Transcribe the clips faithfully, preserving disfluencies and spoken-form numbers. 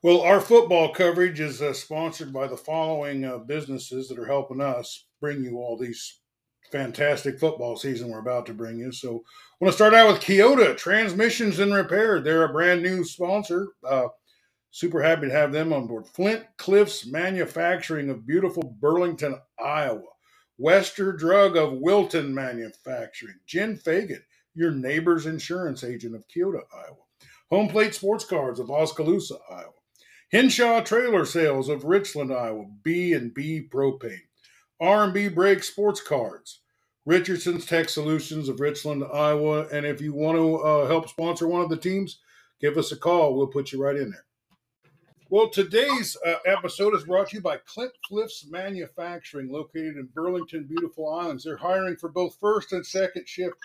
Well, our football coverage is uh, sponsored by the following uh, businesses that are helping us bring you all these fantastic football season we're about to bring you. So I want to start out with Keota Transmissions and Repair. They're a brand new sponsor. Uh, super happy to have them on board. Flint Cliffs Manufacturing of beautiful Burlington, Iowa. Wester Drug of Wilton Manufacturing. Jen Fagan, your neighbor's insurance agent of Keota, Iowa. Homeplate Sports Cards of Oskaloosa, Iowa. Henshaw Trailer Sales of Richland, Iowa. B and B Propane. R and B Brake Sports Cards. Richardson's Tech Solutions of Richland, Iowa. And if you want to uh, help sponsor one of the teams, give us a call. We'll put you right in there. Well, today's uh, episode is brought to you by Flint Cliffs Manufacturing, located in Burlington, Beautiful Islands. They're hiring for both first and second shift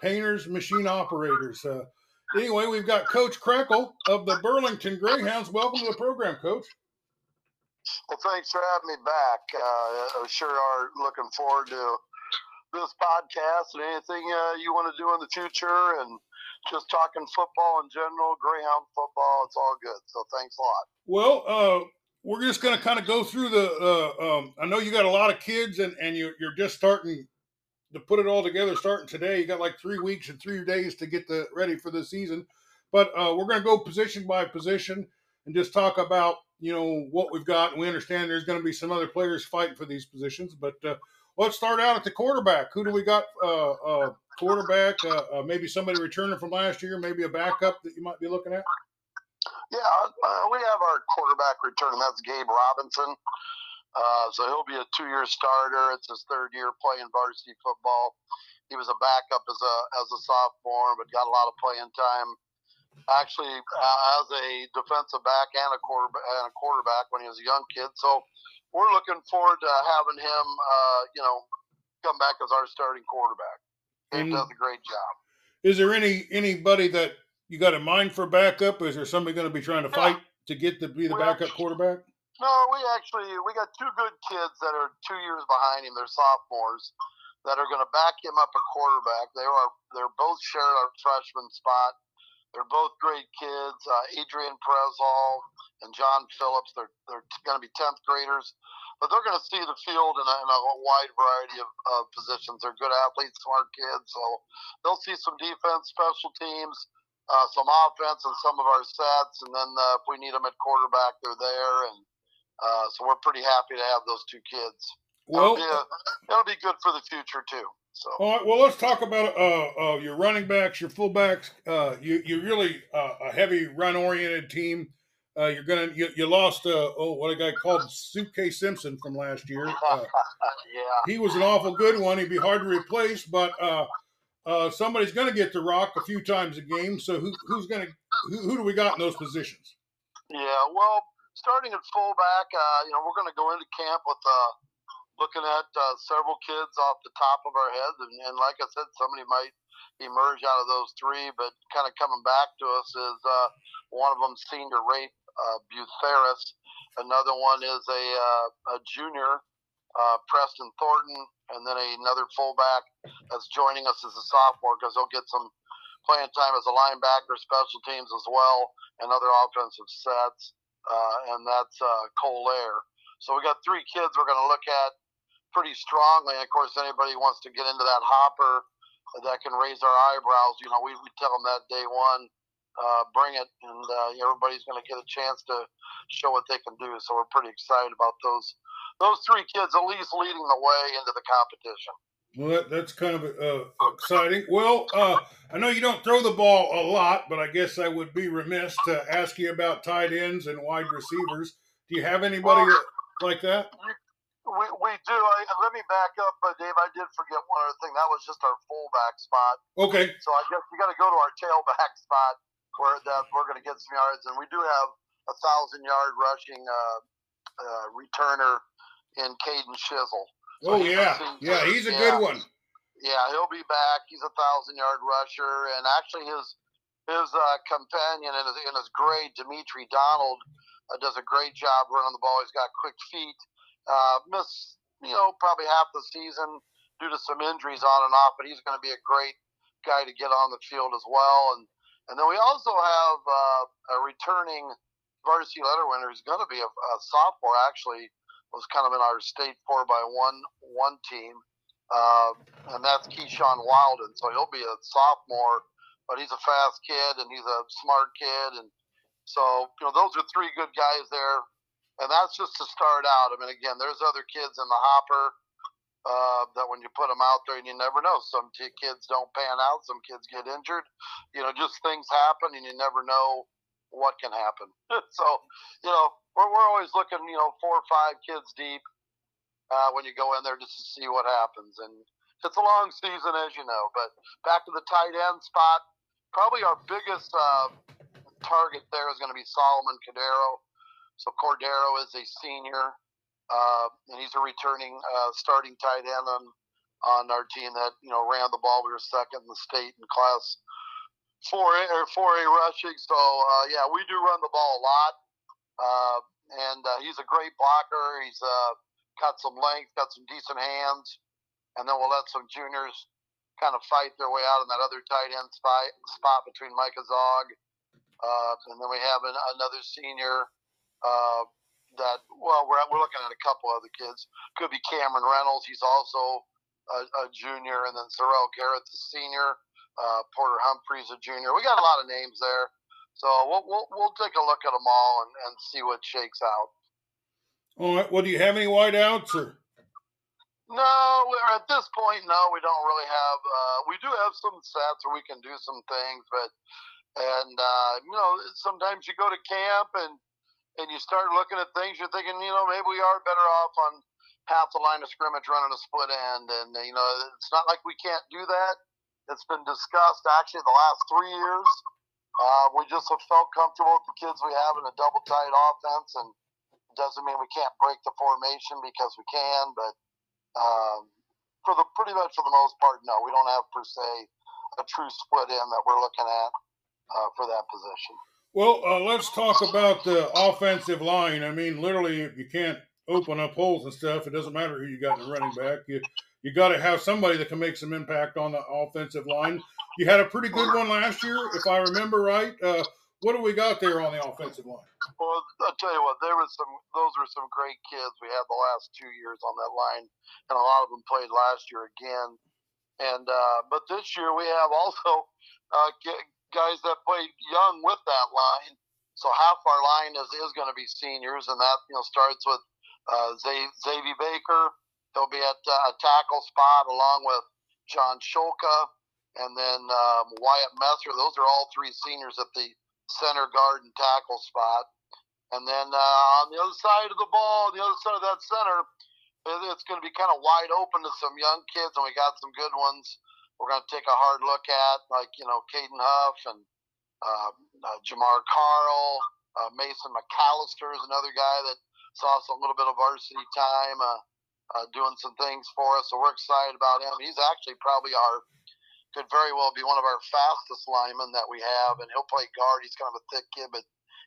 painters, machine operators. Uh, anyway, we've got Coach Krekel of the Burlington Greyhounds. Welcome to the program, Coach. Well, thanks for having me back. Uh, I sure are looking forward to this podcast and anything uh, you want to do in the future, and just talking football in general, Greyhound football. It's all good. So thanks a lot. Well, uh, we're just going to kind of go through the uh, – um, I know you got a lot of kids, and, and you, you're just starting to put it all together starting today. You got like three weeks and three days to get the ready for the season. But uh, we're going to go position by position and just talk about, you know, what we've got. And we understand there's going to be some other players fighting for these positions. But uh, let's start out at the quarterback. Who do we got uh, uh, quarterback? Uh, uh, maybe somebody returning from last year, maybe a backup that you might be looking at? Yeah, uh, we have our quarterback returning. That's Gabe Robinson. Uh, so he'll be a two-year starter. It's his third year playing varsity football. He was a backup as a as a sophomore, but got a lot of playing time. Actually, uh, as a defensive back and a, quarterback, and a quarterback when he was a young kid. So we're looking forward to having him, uh, you know, come back as our starting quarterback. He does a great job. Is there any anybody that you got in mind for backup? Is there somebody going to be trying to fight yeah. to get to be the we backup actually, quarterback? No, we actually we got two good kids that are two years behind him. They're sophomores that are going to back him up at quarterback. They are they're both sharing our freshman spot. They're both great kids, uh, Adrian Perez Hall and John Phillips. They're they're going to be tenth graders, but they're going to see the field in a, in a wide variety of, of positions. They're good athletes, smart kids, so they'll see some defense, special teams, uh, some offense, and some of our sets. And then uh, if we need them at quarterback, they're there. And uh, so we're pretty happy to have those two kids. Well, that'll be, be good for the future too. So. All right, well, let's talk about uh, uh, your running backs, your fullbacks. Uh, you you really uh, a heavy run oriented team. Uh, you're gonna you, you lost uh, oh what a guy called Suitcase Simpson from last year. Uh, yeah, he was an awful good one. He'd be hard to replace, but uh, uh, somebody's gonna get the rock a few times a game. So who who's gonna who, who do we got in those positions? Yeah, well, starting at fullback, uh, you know, we're gonna go into camp with. Uh, looking at uh, several kids off the top of our heads. And, and like I said, somebody might emerge out of those three, but kind of coming back to us is uh, one of them senior Rafe uh, Butheris. Another one is a, uh, a junior, uh, Preston Thornton, and then a, another fullback that's joining us as a sophomore because he'll get some playing time as a linebacker, special teams as well, and other offensive sets, uh, and that's uh, Cole Air. So we got three kids we're going to look at pretty strongly. And, of course, anybody wants to get into that hopper that can raise our eyebrows, you know, we, we tell them that day one, uh, bring it, and uh, everybody's going to get a chance to show what they can do. So we're pretty excited about those those three kids at least leading the way into the competition. Well, that, that's kind of uh, exciting. Well, uh, I know you don't throw the ball a lot, but I guess I would be remiss to ask you about tight ends and wide receivers. Do you have anybody well, like that? We we do. I, let me back up, uh, Dave. I did forget one other thing. That was just our fullback spot. Okay. So I guess we got to go to our tailback spot where that we're going to get some yards, and we do have a thousand yard rushing uh, uh, returner in Caden Chisel. So oh yeah, yeah, he's a yeah. good one. Yeah, he'll be back. He's a thousand yard rusher, and actually his his uh, companion in his, in his grade, Dimitri Donald, uh, does a great job running the ball. He's got quick feet. Uh, missed, you know, probably half the season due to some injuries on and off, but he's going to be a great guy to get on the field as well. And and then we also have uh, a returning varsity letter winner, who's going to be a, a sophomore, actually was kind of in our state four by one one team, uh, and that's Keyshawn Wilden. So he'll be a sophomore, but he's a fast kid and he's a smart kid, and so you know those are three good guys there, and that's just to start out. I mean, again, there's other kids in the hopper. Uh, that when you put them out there, and you never know. Some t- kids don't pan out. Some kids get injured. You know, just things happen, and you never know what can happen. So, you know, we're we're always looking, you know, four or five kids deep uh, when you go in there just to see what happens. And it's a long season, as you know. But back to the tight end spot, probably our biggest uh, target there is going to be Solomon Cordero. So Cordero is a senior. Uh, and he's a returning uh, starting tight end on, on our team that, you know, ran the ball. We were second in the state in class four A, or four A rushing. So, uh, yeah, we do run the ball a lot. Uh, and uh, he's a great blocker. He's uh, got some length, got some decent hands. And then we'll let some juniors kind of fight their way out in that other tight end spot, spot between Micah Zog. Uh, and then we have an, another senior uh that, well, we're we're looking at a couple other kids. Could be Cameron Reynolds. He's also a, a junior. And then Sorrell Garrett's a senior. Uh, Porter Humphreys a junior. We got a lot of names there. So we'll we'll, we'll take a look at them all and, and see what shakes out. All right. Well, do you have any wideouts? Or? No, we're, at this point, no, we don't really have. Uh, we do have some sets where we can do some things. But, and, uh, you know, sometimes you go to camp and, and you start looking at things, you're thinking, you know, maybe we are better off on half the line of scrimmage running a split end. And, you know, it's not like we can't do that. It's been discussed, actually, the last three years. Uh, we just have felt comfortable with the kids we have in a double-tight offense. And it doesn't mean we can't break the formation because we can. But um, for the pretty much for the most part, no, we don't have, per se, a true split end that we're looking at uh, for that position. Well, uh, let's talk about the offensive line. I mean, literally, if you can't open up holes and stuff, it doesn't matter who you got in the running back. You you got to have somebody that can make some impact on the offensive line. You had a pretty good one last year, if I remember right. Uh, what do we got there on the offensive line? Well, I'll tell you what, there was some. Those were some great kids we had the last two years on that line, and a lot of them played last year again. And uh, but this year we have also uh, get, guys that play young with that line. So half our line is, is going to be seniors, and that, you know, starts with uh, Zavie Baker. He'll be at uh, a tackle spot along with John Shulka and then um, Wyatt Messer. Those are all three seniors at the center, guard, and tackle spot. And then uh, on the other side of the ball, the other side of that center, it's going to be kind of wide open to some young kids, and we got some good ones. We're going to take a hard look at, like, you know, Caden Huff and uh, uh, Jamar Carl. Uh, Mason McAllister is another guy that saw some little bit of varsity time uh, uh, doing some things for us. So we're excited about him. He's actually probably our – could very well be one of our fastest linemen that we have, and he'll play guard. He's kind of a thick kid, but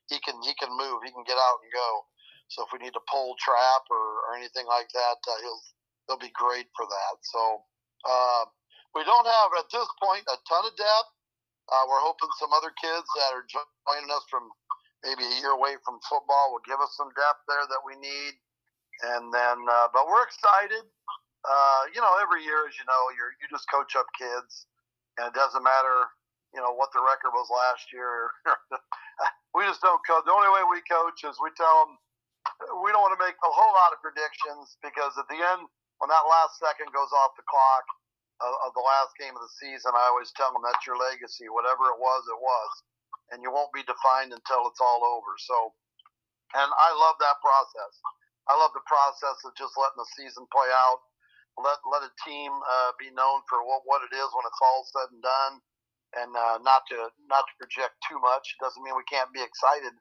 he can he can move. He can get out and go. So if we need to pull trap or, or anything like that, uh, he'll, he'll be great for that. So uh, – we don't have, at this point, a ton of depth. Uh, we're hoping some other kids that are joining us from maybe a year away from football will give us some depth there that we need. And then, uh, but we're excited. Uh, you know, every year, as you know, you're, you just coach up kids. And it doesn't matter, you know, what the record was last year. We just don't coach. The only way we coach is we tell them we don't want to make a whole lot of predictions because at the end, when that last second goes off the clock, of the last game of the season, I always tell them that's your legacy. Whatever it was, it was. And you won't be defined until it's all over. So, and I love that process. I love the process of just letting the season play out. Let let a team uh, be known for what, what it is when it's all said and done. And uh, not to not to project too much. It doesn't mean we can't be excited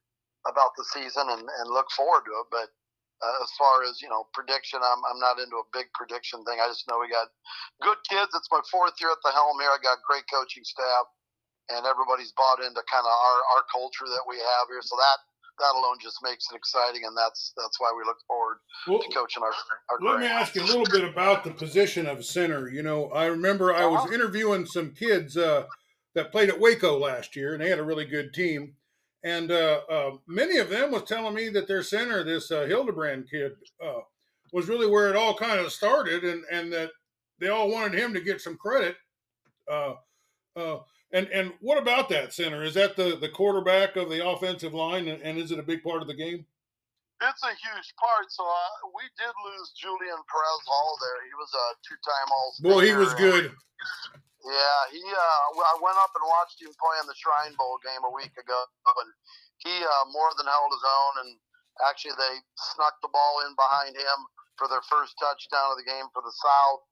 about the season and, and look forward to it. But Uh, as far as, you know, prediction, I'm I'm not into a big prediction thing. I just know we got good kids. It's my fourth year at the helm here. I got great coaching staff, and everybody's bought into kind of our, our culture that we have here. So that, that alone just makes it exciting, and that's that's why we look forward well, to coaching our, our Let me ask you a little bit about the position of center. You know, I remember I was interviewing some kids uh, that played at Waco last year, and they had a really good team. And uh, uh, many of them was telling me that their center, this uh, Hildebrand kid, uh, was really where it all kind of started, and, and that they all wanted him to get some credit. Uh, uh, and and what about that center? Is that the, the quarterback of the offensive line, and, and is it a big part of the game? It's a huge part. So uh, we did lose Adrian Perez Hall there. He was a two-time All-Star. Boy, he was good. Yeah, he. Uh, I went up and watched him play in the Shrine Bowl game a week ago, and he uh, more than held his own. And actually, they snuck the ball in behind him for their first touchdown of the game for the South.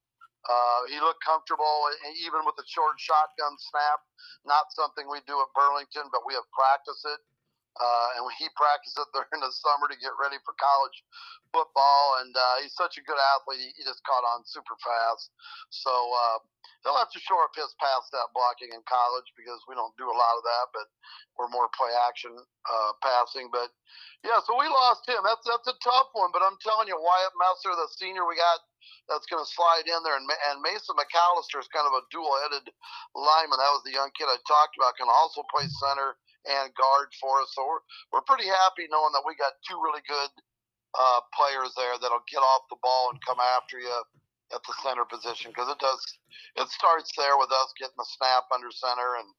Uh, he looked comfortable, even with the short shotgun snap. Not something we do at Burlington, but we have practiced it. Uh, and he practiced it during the summer to get ready for college football. And uh, he's such a good athlete. He, he just caught on super fast. So uh, he'll have to shore up his pass step blocking in college, because we don't do a lot of that, but we're more play action uh, passing. But, yeah, so we lost him. That's that's a tough one. But I'm telling you, Wyatt Messer, the senior we got, that's going to slide in there. And, and Mason McAllister is kind of a dual-headed lineman. That was the young kid I talked about, can also play center and guard for us. So we're, we're pretty happy knowing that we got two really good uh, players there that'll get off the ball and come after you at the center position, because it does it starts there with us getting the snap under center and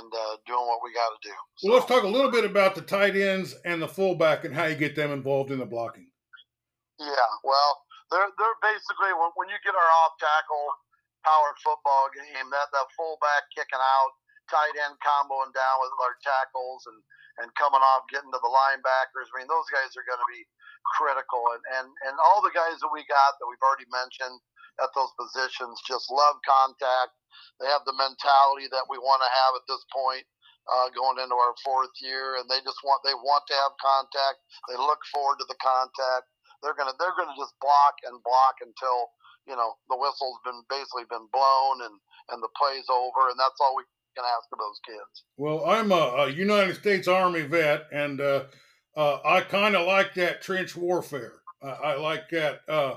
and uh, doing what we got to do. So, well, let's talk a little bit about the tight ends and the fullback and how you get them involved in the blocking. Yeah, well, they're, they're basically, when you get our off-tackle power football game, that, that fullback kicking out, tight end comboing down with our tackles and, and coming off, getting to the linebackers. I mean, those guys are going to be critical. And, and, and all the guys that we got that we've already mentioned at those positions just love contact. They have the mentality that we want to have at this point uh, going into our fourth year, and they just want they want to have contact. They look forward to the contact. They're gonna they're gonna just block and block until, you know, the whistle's been basically been blown and, and the play's over, and that's all we can ask of those kids. Well, I'm a, a United States Army vet, and uh, uh, I kind of like that trench warfare. Uh, I like that uh,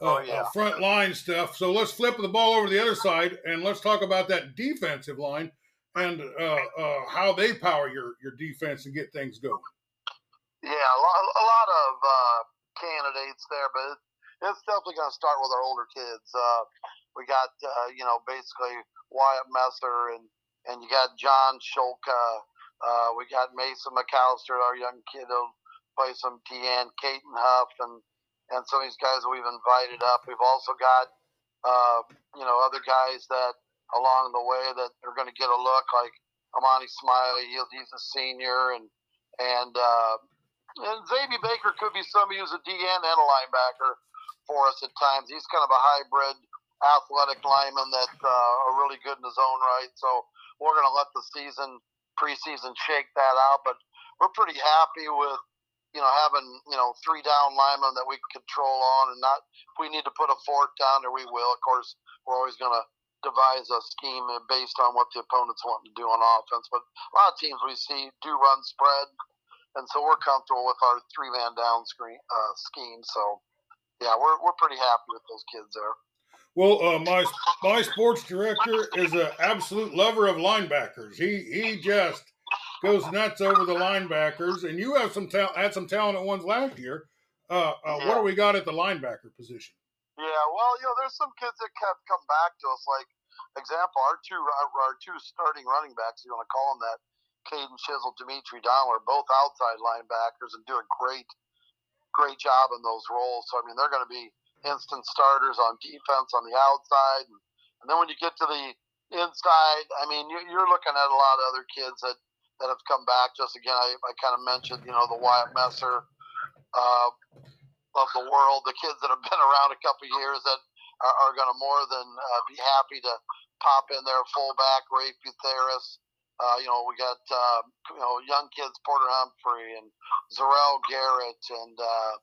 oh, yeah. uh, front line stuff. So let's flip the ball over to the other side, and let's talk about that defensive line and uh, uh, how they power your, your defense and get things going. Yeah, a lot, a lot of uh, candidates there, but it's definitely going to start with our older kids. Uh, we got, uh, you know, basically Wyatt Messer and And you got John Shulka. Uh, we got Mason McAllister, our young kid who plays some T N, Caden Huff, and, and some of these guys that we've invited up. We've also got, uh, you know, other guys that along the way that are going to get a look, like Amani Smiley. He's a senior. And and, uh, and Zavie Baker could be somebody who's a D N and a linebacker for us at times. He's kind of a hybrid athletic lineman that's uh, are really good in his own right. So we're going to let the season, preseason, shake that out. But we're pretty happy with, you know, having, you know, three down linemen that we control on, and not if we need to put a fourth down there, we will. Of course, we're always going to devise a scheme based on what the opponents want to do on offense. But a lot of teams we see do run spread, and so we're comfortable with our three-man down screen uh, scheme. So, yeah, we're we're pretty happy with those kids there. Well, uh, my my sports director is an absolute lover of linebackers. He he just goes nuts over the linebackers. And you have some ta- had some talented ones last year. Uh, uh, yeah. What do we got at the linebacker position? Yeah, well, you know, there's some kids that have come back to us. Like, example, our two our two starting running backs, you want to call them that, Caden Chisel, Dimitri Donald, are both outside linebackers and do a great great job in those roles. So I mean, they're going to be instant starters on defense on the outside, and, and then when you get to the inside, I mean, you, you're looking at a lot of other kids that, that have come back. Just again, I, I kind of mentioned, you know, the Wyatt Messer uh, of the world, the kids that have been around a couple of years that are, are going to more than uh, be happy to pop in there. Fullback Rafe Butheris. Uh, you know, we got uh, you know young kids Porter Humphreys and Sorrell Garrett and. Uh,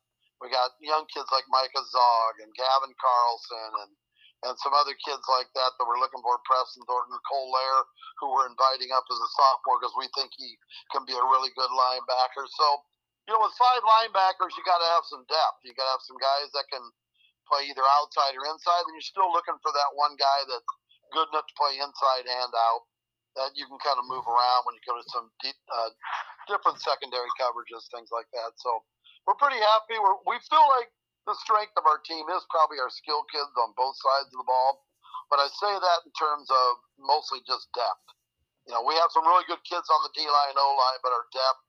We got young kids like Micah Zog and Gavin Carlson and, and some other kids like that that we're looking for, Preston Thornton, Cole Air, who we're inviting up as a sophomore because we think he can be a really good linebacker. So, you know, with five linebackers, you got to have some depth. You got to have some guys that can play either outside or inside, and you're still looking for that one guy that's good enough to play inside and out. that you can kind of move around when you go to some deep, uh, different secondary coverages, things like that. So we're pretty happy. We're, we feel like the strength of our team is probably our skill kids on both sides of the ball. But I say that in terms of mostly just depth. You know, we have some really good kids on the D-line, O-line, but our depth,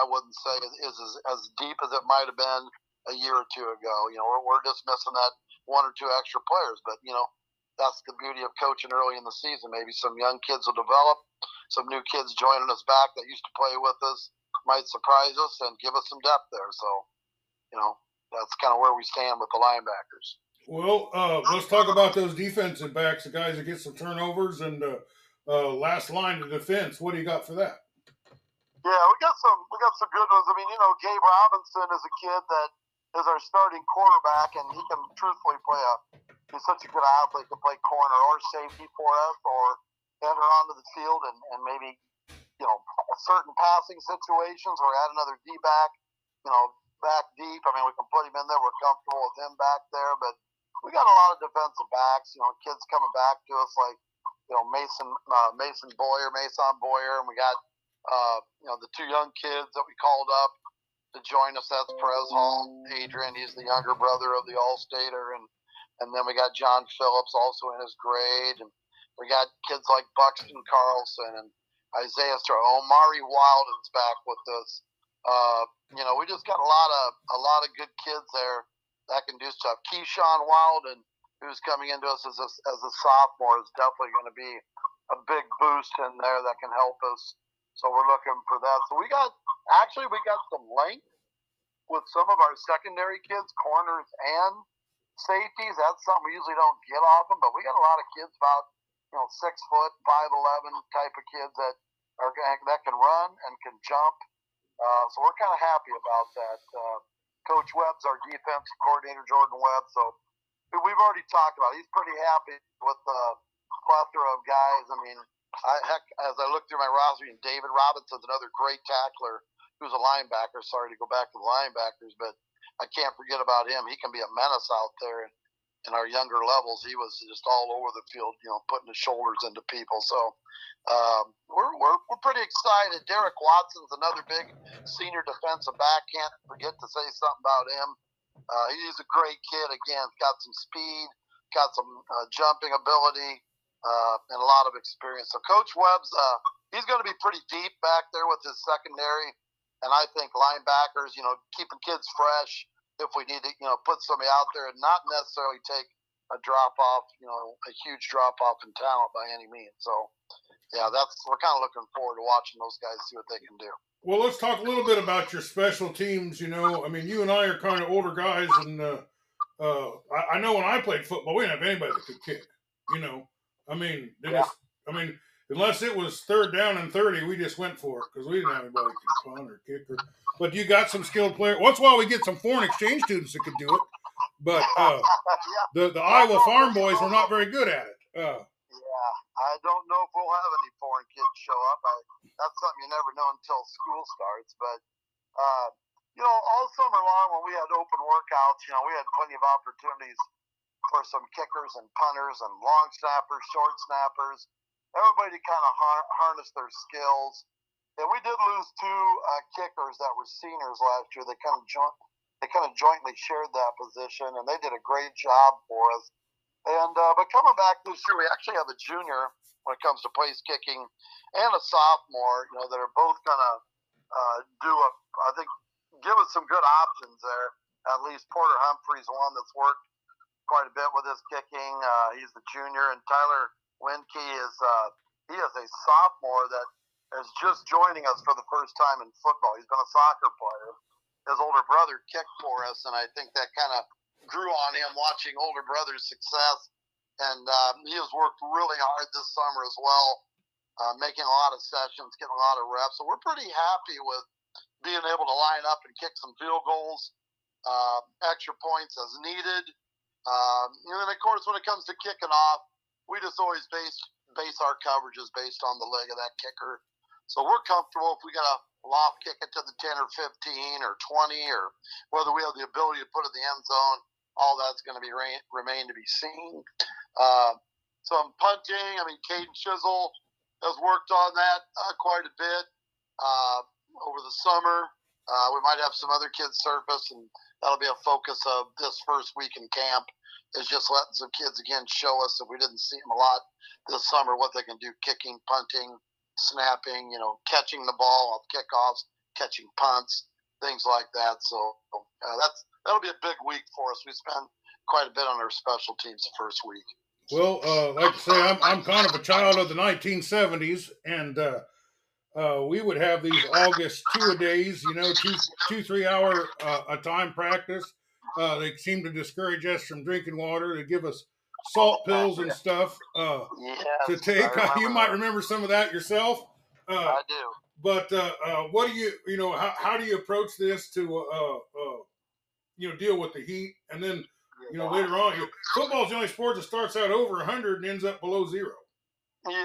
I wouldn't say, is as, as deep as it might have been a year or two ago. You know, we're, we're just missing that one or two extra players. But, you know, that's the beauty of coaching early in the season. Maybe some young kids will develop, some new kids joining us back that used to play with us might surprise us and give us some depth there. So, you know, that's kind of where we stand with the linebackers. Well, uh, let's talk about those defensive backs, the guys that get some turnovers and uh, – Uh, last line of defense. What do you got for that? Yeah, we got some. We got some good ones. I mean, you know, Gabe Robinson is a kid that is our starting quarterback, and he can truthfully play a. He's such a good athlete. He can play corner or safety for us, or enter onto the field and, and maybe, you know, certain passing situations, or add another D back. You know, back deep. I mean, we can put him in there. We're comfortable with him back there, but we got a lot of defensive backs. You know, kids coming back to us like. You know, Mason uh, Mason Boyer, Mason Boyer, and we got, uh, you know, the two young kids that we called up to join us. That's Perez Hall, Adrian. He's the younger brother of the All-Stater. And, and then we got John Phillips also in his grade. And we got kids like Buxton Carlson and Isaiah Stroh. Omari Wilden's back with us. Uh, you know, we just got a lot of a lot of good kids there that can do stuff. Keyshawn Wilden, who's coming into us as a, as a sophomore, is definitely going to be a big boost in there that can help us. So we're looking for that. So we got – actually, we got some length with some of our secondary kids, corners and safeties. That's something we usually don't get off them, but we got a lot of kids about, you know, six foot, five eleven type of kids that are that can run and can jump. Uh, so we're kind of happy about that. Uh, Coach Webb's our defense coordinator, Jordan Webb, so – we've already talked about it. He's pretty happy with the plethora of guys. I mean, I, heck, as I look through my roster, and David Robinson's another great tackler who's a linebacker. Sorry to go back to the linebackers, but I can't forget about him. He can be a menace out there. And in our younger levels, he was just all over the field, you know, putting his shoulders into people. So um, we're, we're we're pretty excited. Derek Watson's another big senior defensive back. Can't forget to say something about him. Uh, he's a great kid. Again, got some speed, got some uh, jumping ability, uh, and a lot of experience. So Coach Webb's, uh, he's going to be pretty deep back there with his secondary. And I think linebackers, you know, keeping kids fresh. If we need to, you know, put somebody out there and not necessarily take a drop off, you know, a huge drop off in talent by any means. So, yeah, that's we're kind of looking forward to watching those guys see what they can do. Well, let's talk a little bit about your special teams. You know, I mean, you and I are kind of older guys, and uh, uh, I, I know when I played football, we didn't have anybody that could kick. You know, I mean, yeah. just, I mean, unless it was third down and thirty, we just went for it because we didn't have anybody that could punt or kick. Or, but you got some skilled players. Once in a while, we get some foreign exchange students that could do it, but uh, yeah. the the Iowa farm boys were not very good at it. Uh, yeah, I don't know if we'll have any foreign kids show up. I. That's something you never know until school starts. But, uh, you know, all summer long when we had open workouts, you know, we had plenty of opportunities for some kickers and punters and long snappers, short snappers, everybody to kind of har- harness their skills. And we did lose two uh, kickers that were seniors last year. They kind of jo- they kind of jointly shared that position, and they did a great job for us. And uh, but coming back this year, we actually have a junior when it comes to place kicking, and a sophomore, you know, that are both going to uh, do a, I think, give us some good options there. At least Porter Humphreys, one that's worked quite a bit with his kicking. Uh, he's the junior, and Tyler Winke is uh, he is a sophomore that is just joining us for the first time in football. He's been a soccer player. His older brother kicked for us, and I think that kind of grew on him watching older brother's success. And um, he has worked really hard this summer as well, uh, making a lot of sessions, getting a lot of reps. So we're pretty happy with being able to line up and kick some field goals, uh, extra points as needed. Um, and then, of course, when it comes to kicking off, we just always base base our coverages based on the leg of that kicker. So we're comfortable if we got to loft kick it to the ten or fifteen or twenty, or whether we have the ability to put it in the end zone. All that's going to be re- remain to be seen. Uh, some punting. I mean, Caden Chisel has worked on that uh, quite a bit uh, over the summer. Uh, we might have some other kids surface, and that'll be a focus of this first week in camp, is just letting some kids, again, show us, if we didn't see them a lot this summer, what they can do kicking, punting, snapping, you know, catching the ball off kickoffs, catching punts, things like that. So uh, that's that'll be a big week for us. We spend quite a bit on our special teams the first week. Well, uh, like I say, I'm, I'm kind of a child of the nineteen seventies, and uh, uh, we would have these August two-a-days, you know, two, two three-hour uh, a time practice. Uh, they seem to discourage us from drinking water. They give us salt pills and stuff uh, yes, to take. Uh, you might remember some of that yourself. Uh, I do. But uh, uh, what do you, you know, how, how do you approach this to, uh, uh, you know, deal with the heat? And then, you know, later on, you know, football's the only sport that starts out over one hundred and ends up below zero. Yeah,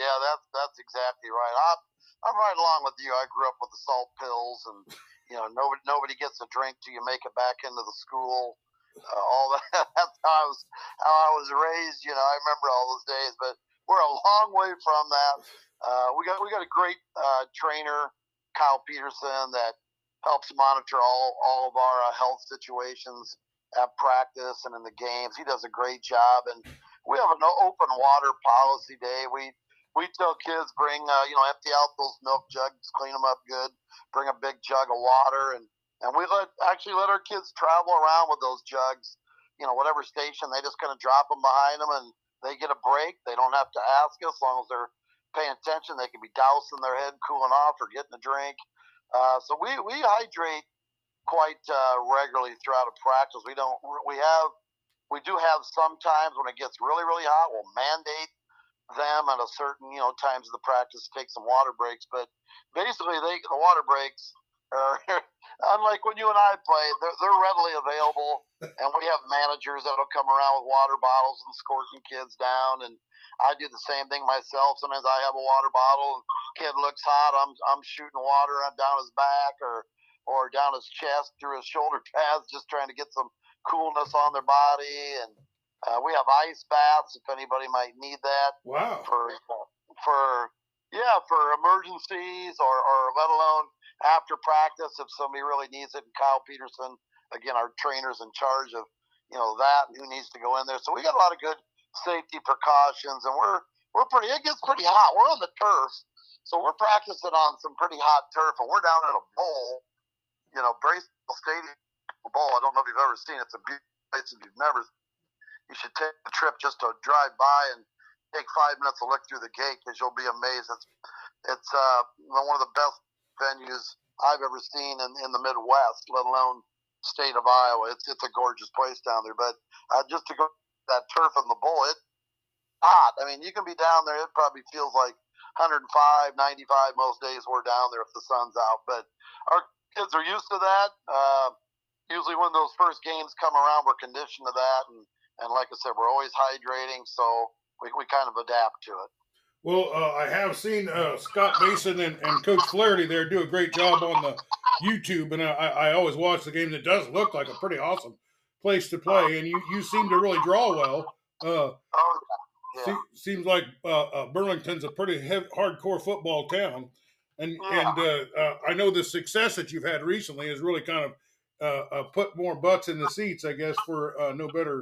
yeah, that's that's exactly right. I'm, I'm right along with you. I grew up with the salt pills and. You know, nobody nobody gets a drink till you make it back into the school. Uh, all that. That's how I was how I was raised. You know, I remember all those days. But we're a long way from that. Uh, we got we got a great uh, trainer, Kyle Peterson, that helps monitor all all of our uh, health situations at practice and in the games. He does a great job. And we have an open water policy day. We. We tell kids, bring, uh, you know, empty out those milk jugs, clean them up good, bring a big jug of water. And, and we let actually let our kids travel around with those jugs, you know, whatever station. They just kind of drop them behind them, and they get a break. They don't have to ask us. As long as they're paying attention, they can be dousing their head, cooling off, or getting a drink. Uh, so we, we hydrate quite uh, regularly throughout a practice. We don't we have we do have sometimes when it gets really, really hot, we'll mandate them at a certain, you know, times of the practice take some water breaks, but basically they the water breaks are unlike when you and I play, they're, they're readily available, and we have managers that'll come around with water bottles and scorching kids down, and I do the same thing myself. Sometimes I have a water bottle, kid looks hot, I'm I'm shooting water down his back or or down his chest through his shoulder pads, just trying to get some coolness on their body. And Uh, we have ice baths if anybody might need that. Wow. For, for yeah, for emergencies or, or let alone after practice if somebody really needs it. And Kyle Peterson, again, our trainer's in charge of, you know, that and who needs to go in there. So we got a lot of good safety precautions, and we're we're pretty. It gets pretty hot. We're on the turf, so we're practicing on some pretty hot turf, and we're down in a bowl. You know, Braceville Stadium bowl. I don't know if you've ever seen it. It's a beautiful place if you've never. You should take a trip just to drive by and take five minutes to look through the gate, because you'll be amazed. It's it's uh, one of the best venues I've ever seen in, in the Midwest, let alone state of Iowa. It's it's a gorgeous place down there. But uh, just to go that turf in the bowl, it's hot. I mean, you can be down there. It probably feels like one oh five, ninety-five most days we're down there if the sun's out. But our kids are used to that. Uh, usually when those first games come around, we're conditioned to that. And And like I said, we're always hydrating, so we, we kind of adapt to it. Well, uh, I have seen uh, Scott Mason and, and Coach Flaherty there do a great job on the YouTube, and I, I always watch the game. That does look like a pretty awesome place to play, and you, you seem to really draw well. Uh, oh, yeah. Yeah. Se- seems like uh, uh, Burlington's a pretty heavy, hardcore football town, and yeah. and uh, uh, I know the success that you've had recently has really kind of uh, uh, put more butts in the seats, I guess, for uh, no better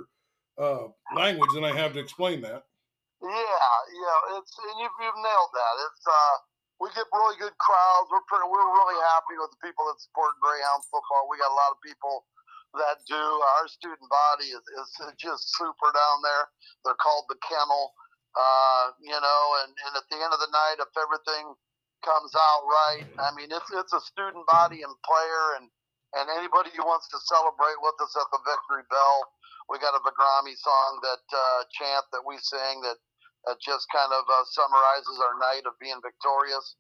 Uh, language than I have to explain that. Yeah, yeah, it's and you've, you've nailed that. It's uh, we get really good crowds. We're pretty, we're really happy with the people that support Greyhound football. We got a lot of people that do. Our student body is, is just super down there. They're called the Kennel, uh, you know. And, and at the end of the night, if everything comes out right, I mean, it's it's a student body and player and and anybody who wants to celebrate with us at the Victory Bell. We got a Bagrami song that uh, chant that we sing that, that just kind of uh, summarizes our night of being victorious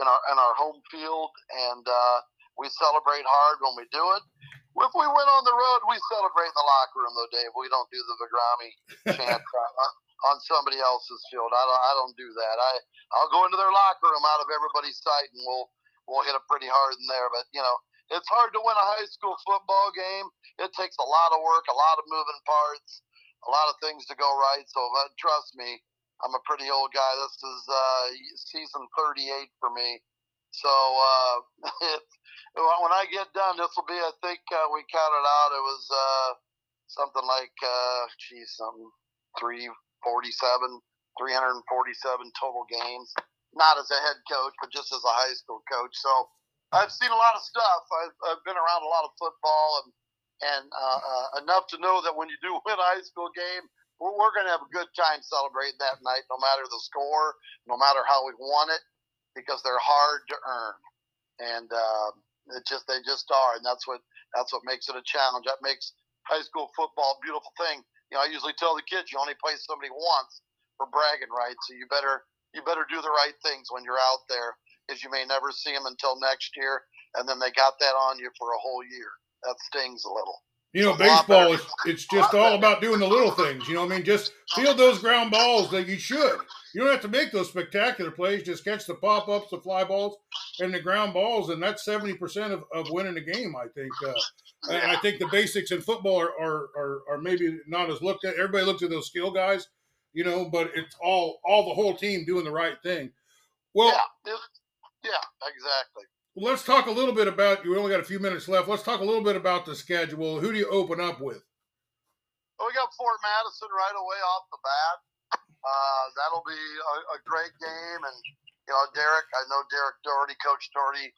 in our in our home field, and uh, we celebrate hard when we do it. If we went on the road, we celebrate in the locker room, though, Dave. We don't do the Bagrami chant on, on somebody else's field. I don't I don't do that. I I'll go into their locker room out of everybody's sight, and we'll we'll hit it pretty hard in there. But you know. It's hard to win a high school football game. It takes a lot of work, a lot of moving parts, a lot of things to go right. So uh, trust me, I'm a pretty old guy. This is uh, season thirty-eight for me. So uh, it's, when I get done, this will be, I think uh, we counted out, it was uh, something like, uh, geez, something, three forty-seven, three forty-seven total games. Not as a head coach, but just as a high school coach. So I've seen a lot of stuff. I've, I've been around a lot of football and, and uh, uh, enough to know that when you do win a high school game, we're, we're going to have a good time celebrating that night, no matter the score, no matter how we won it, because they're hard to earn, and uh, it just they just are, and that's what that's what makes it a challenge. That makes high school football a beautiful thing. You know, I usually tell the kids, you only play somebody once for bragging rights, so you better you better do the right things when you're out there, because you may never see them until next year, and then they got that on you for a whole year. That stings a little. You know, baseball is it's just all about doing the little things. You know what I mean? Just field those ground balls that you should. You don't have to make those spectacular plays. Just catch the pop-ups, the fly balls, and the ground balls, and that's seventy percent of, of winning the game, I think. Uh, and I think the basics in football are, are, are, are maybe not as looked at. Everybody looks at those skill guys, you know, but it's all, all the whole team doing the right thing. Well, yeah, yeah, exactly. Let's talk a little bit about, we only got a few minutes left. Let's talk a little bit about the schedule. Who do you open up with? Well, we got Fort Madison right away off the bat. Uh, that'll be a, a great game. And, you know, Derek, I know Derek Doherty, Coach Doherty,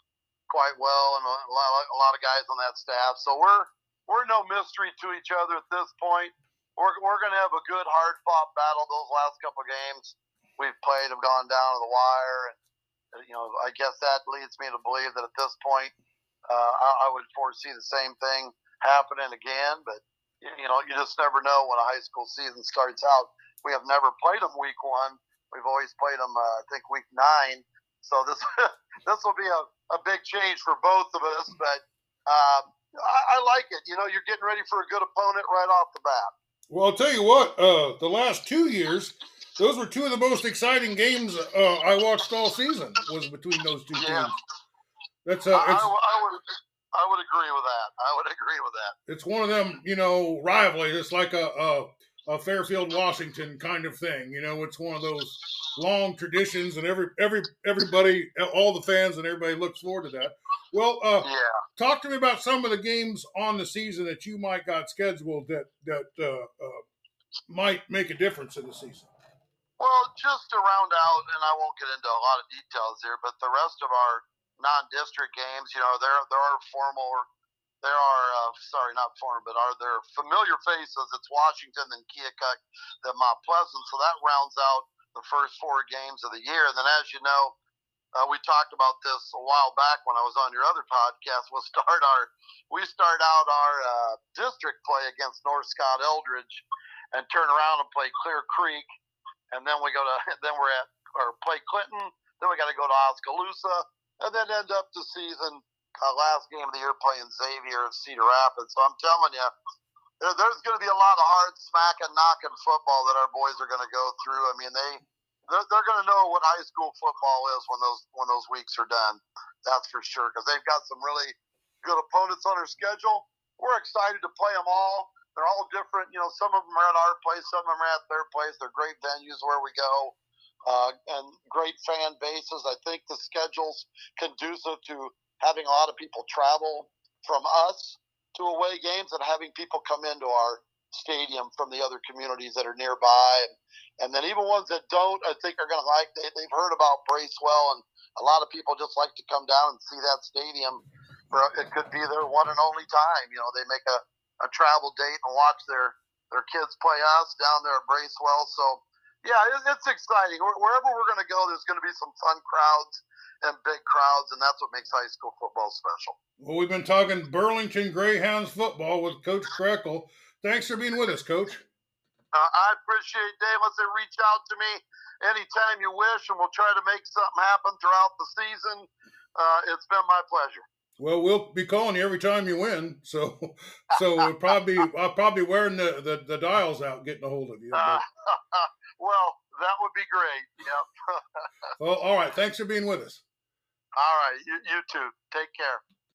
quite well, and a lot, a lot of guys on that staff. So we're we're no mystery to each other at this point. We're, we're going to have a good, hard-fought battle. Those last couple of games we've played have gone down to the wire, and you know, I guess that leads me to believe that at this point, uh, I, I would foresee the same thing happening again. But, you, you know, you just never know when a high school season starts out. We have never played them week one. We've always played them, uh, I think, week nine. So this this will be a, a big change for both of us. But uh, I, I like it. You know, you're getting ready for a good opponent right off the bat. Well, I'll tell you what, uh, the last two years – those were two of the most exciting games uh, I watched all season. Was between those two yeah. teams. That's uh, I, I, I would I would agree with that. I would agree with that. It's one of them, you know, rivalries. It's like a a, a Fairfield Washington kind of thing. You know, it's one of those long traditions, and every every everybody, all the fans, and everybody looks forward to that. Well, uh, yeah. Talk to me about some of the games on the season that you might got scheduled that that uh, uh, might make a difference in the season. Well, just to round out, and I won't get into a lot of details here, but the rest of our non-district games, you know, there there are formal, there are uh, sorry, not formal, but are there familiar faces? It's Washington, then Keokuk, then Mount Pleasant. So that rounds out the first four games of the year. And then, as you know, uh, we talked about this a while back when I was on your other podcast. We'll start our we start out our uh, district play against North Scott Eldridge, and turn around and play Clear Creek. And then we go to, then we're at, or play Clinton. Then we got to go to Oskaloosa, and then end up the season uh, last game of the year playing Xavier of Cedar Rapids. So I'm telling you, there, there's going to be a lot of hard smack and knocking football that our boys are going to go through. I mean, they they're, they're going to know what high school football is when those when those weeks are done. That's for sure, because they've got some really good opponents on their schedule. We're excited to play them all. They're all different. You know, some of them are at our place, some of them are at their place. They're great venues where we go, uh, and great fan bases. I think the schedule's conducive to having a lot of people travel from us to away games and having people come into our stadium from the other communities that are nearby. And, and then even ones that don't, I think are going to like, they, they've heard about Bracewell, and a lot of people just like to come down and see that stadium. It could be their one and only time. You know, they make a a travel date and watch their, their kids play us down there at Bracewell. So, yeah, it, it's exciting. Wherever we're going to go, there's going to be some fun crowds and big crowds, and that's what makes high school football special. Well, we've been talking Burlington Greyhounds football with Coach Krekel. Thanks for being with us, Coach. Uh, I appreciate it, Dave. Let's say reach out to me anytime you wish, and we'll try to make something happen throughout the season. Uh, it's been my pleasure. Well, we'll be calling you every time you win, so so we'll probably I'll probably wearing the, the, the dials out, getting a hold of you. Uh, well, that would be great. Yep. Well, all right. Thanks for being with us. All right. You, you too. Take care.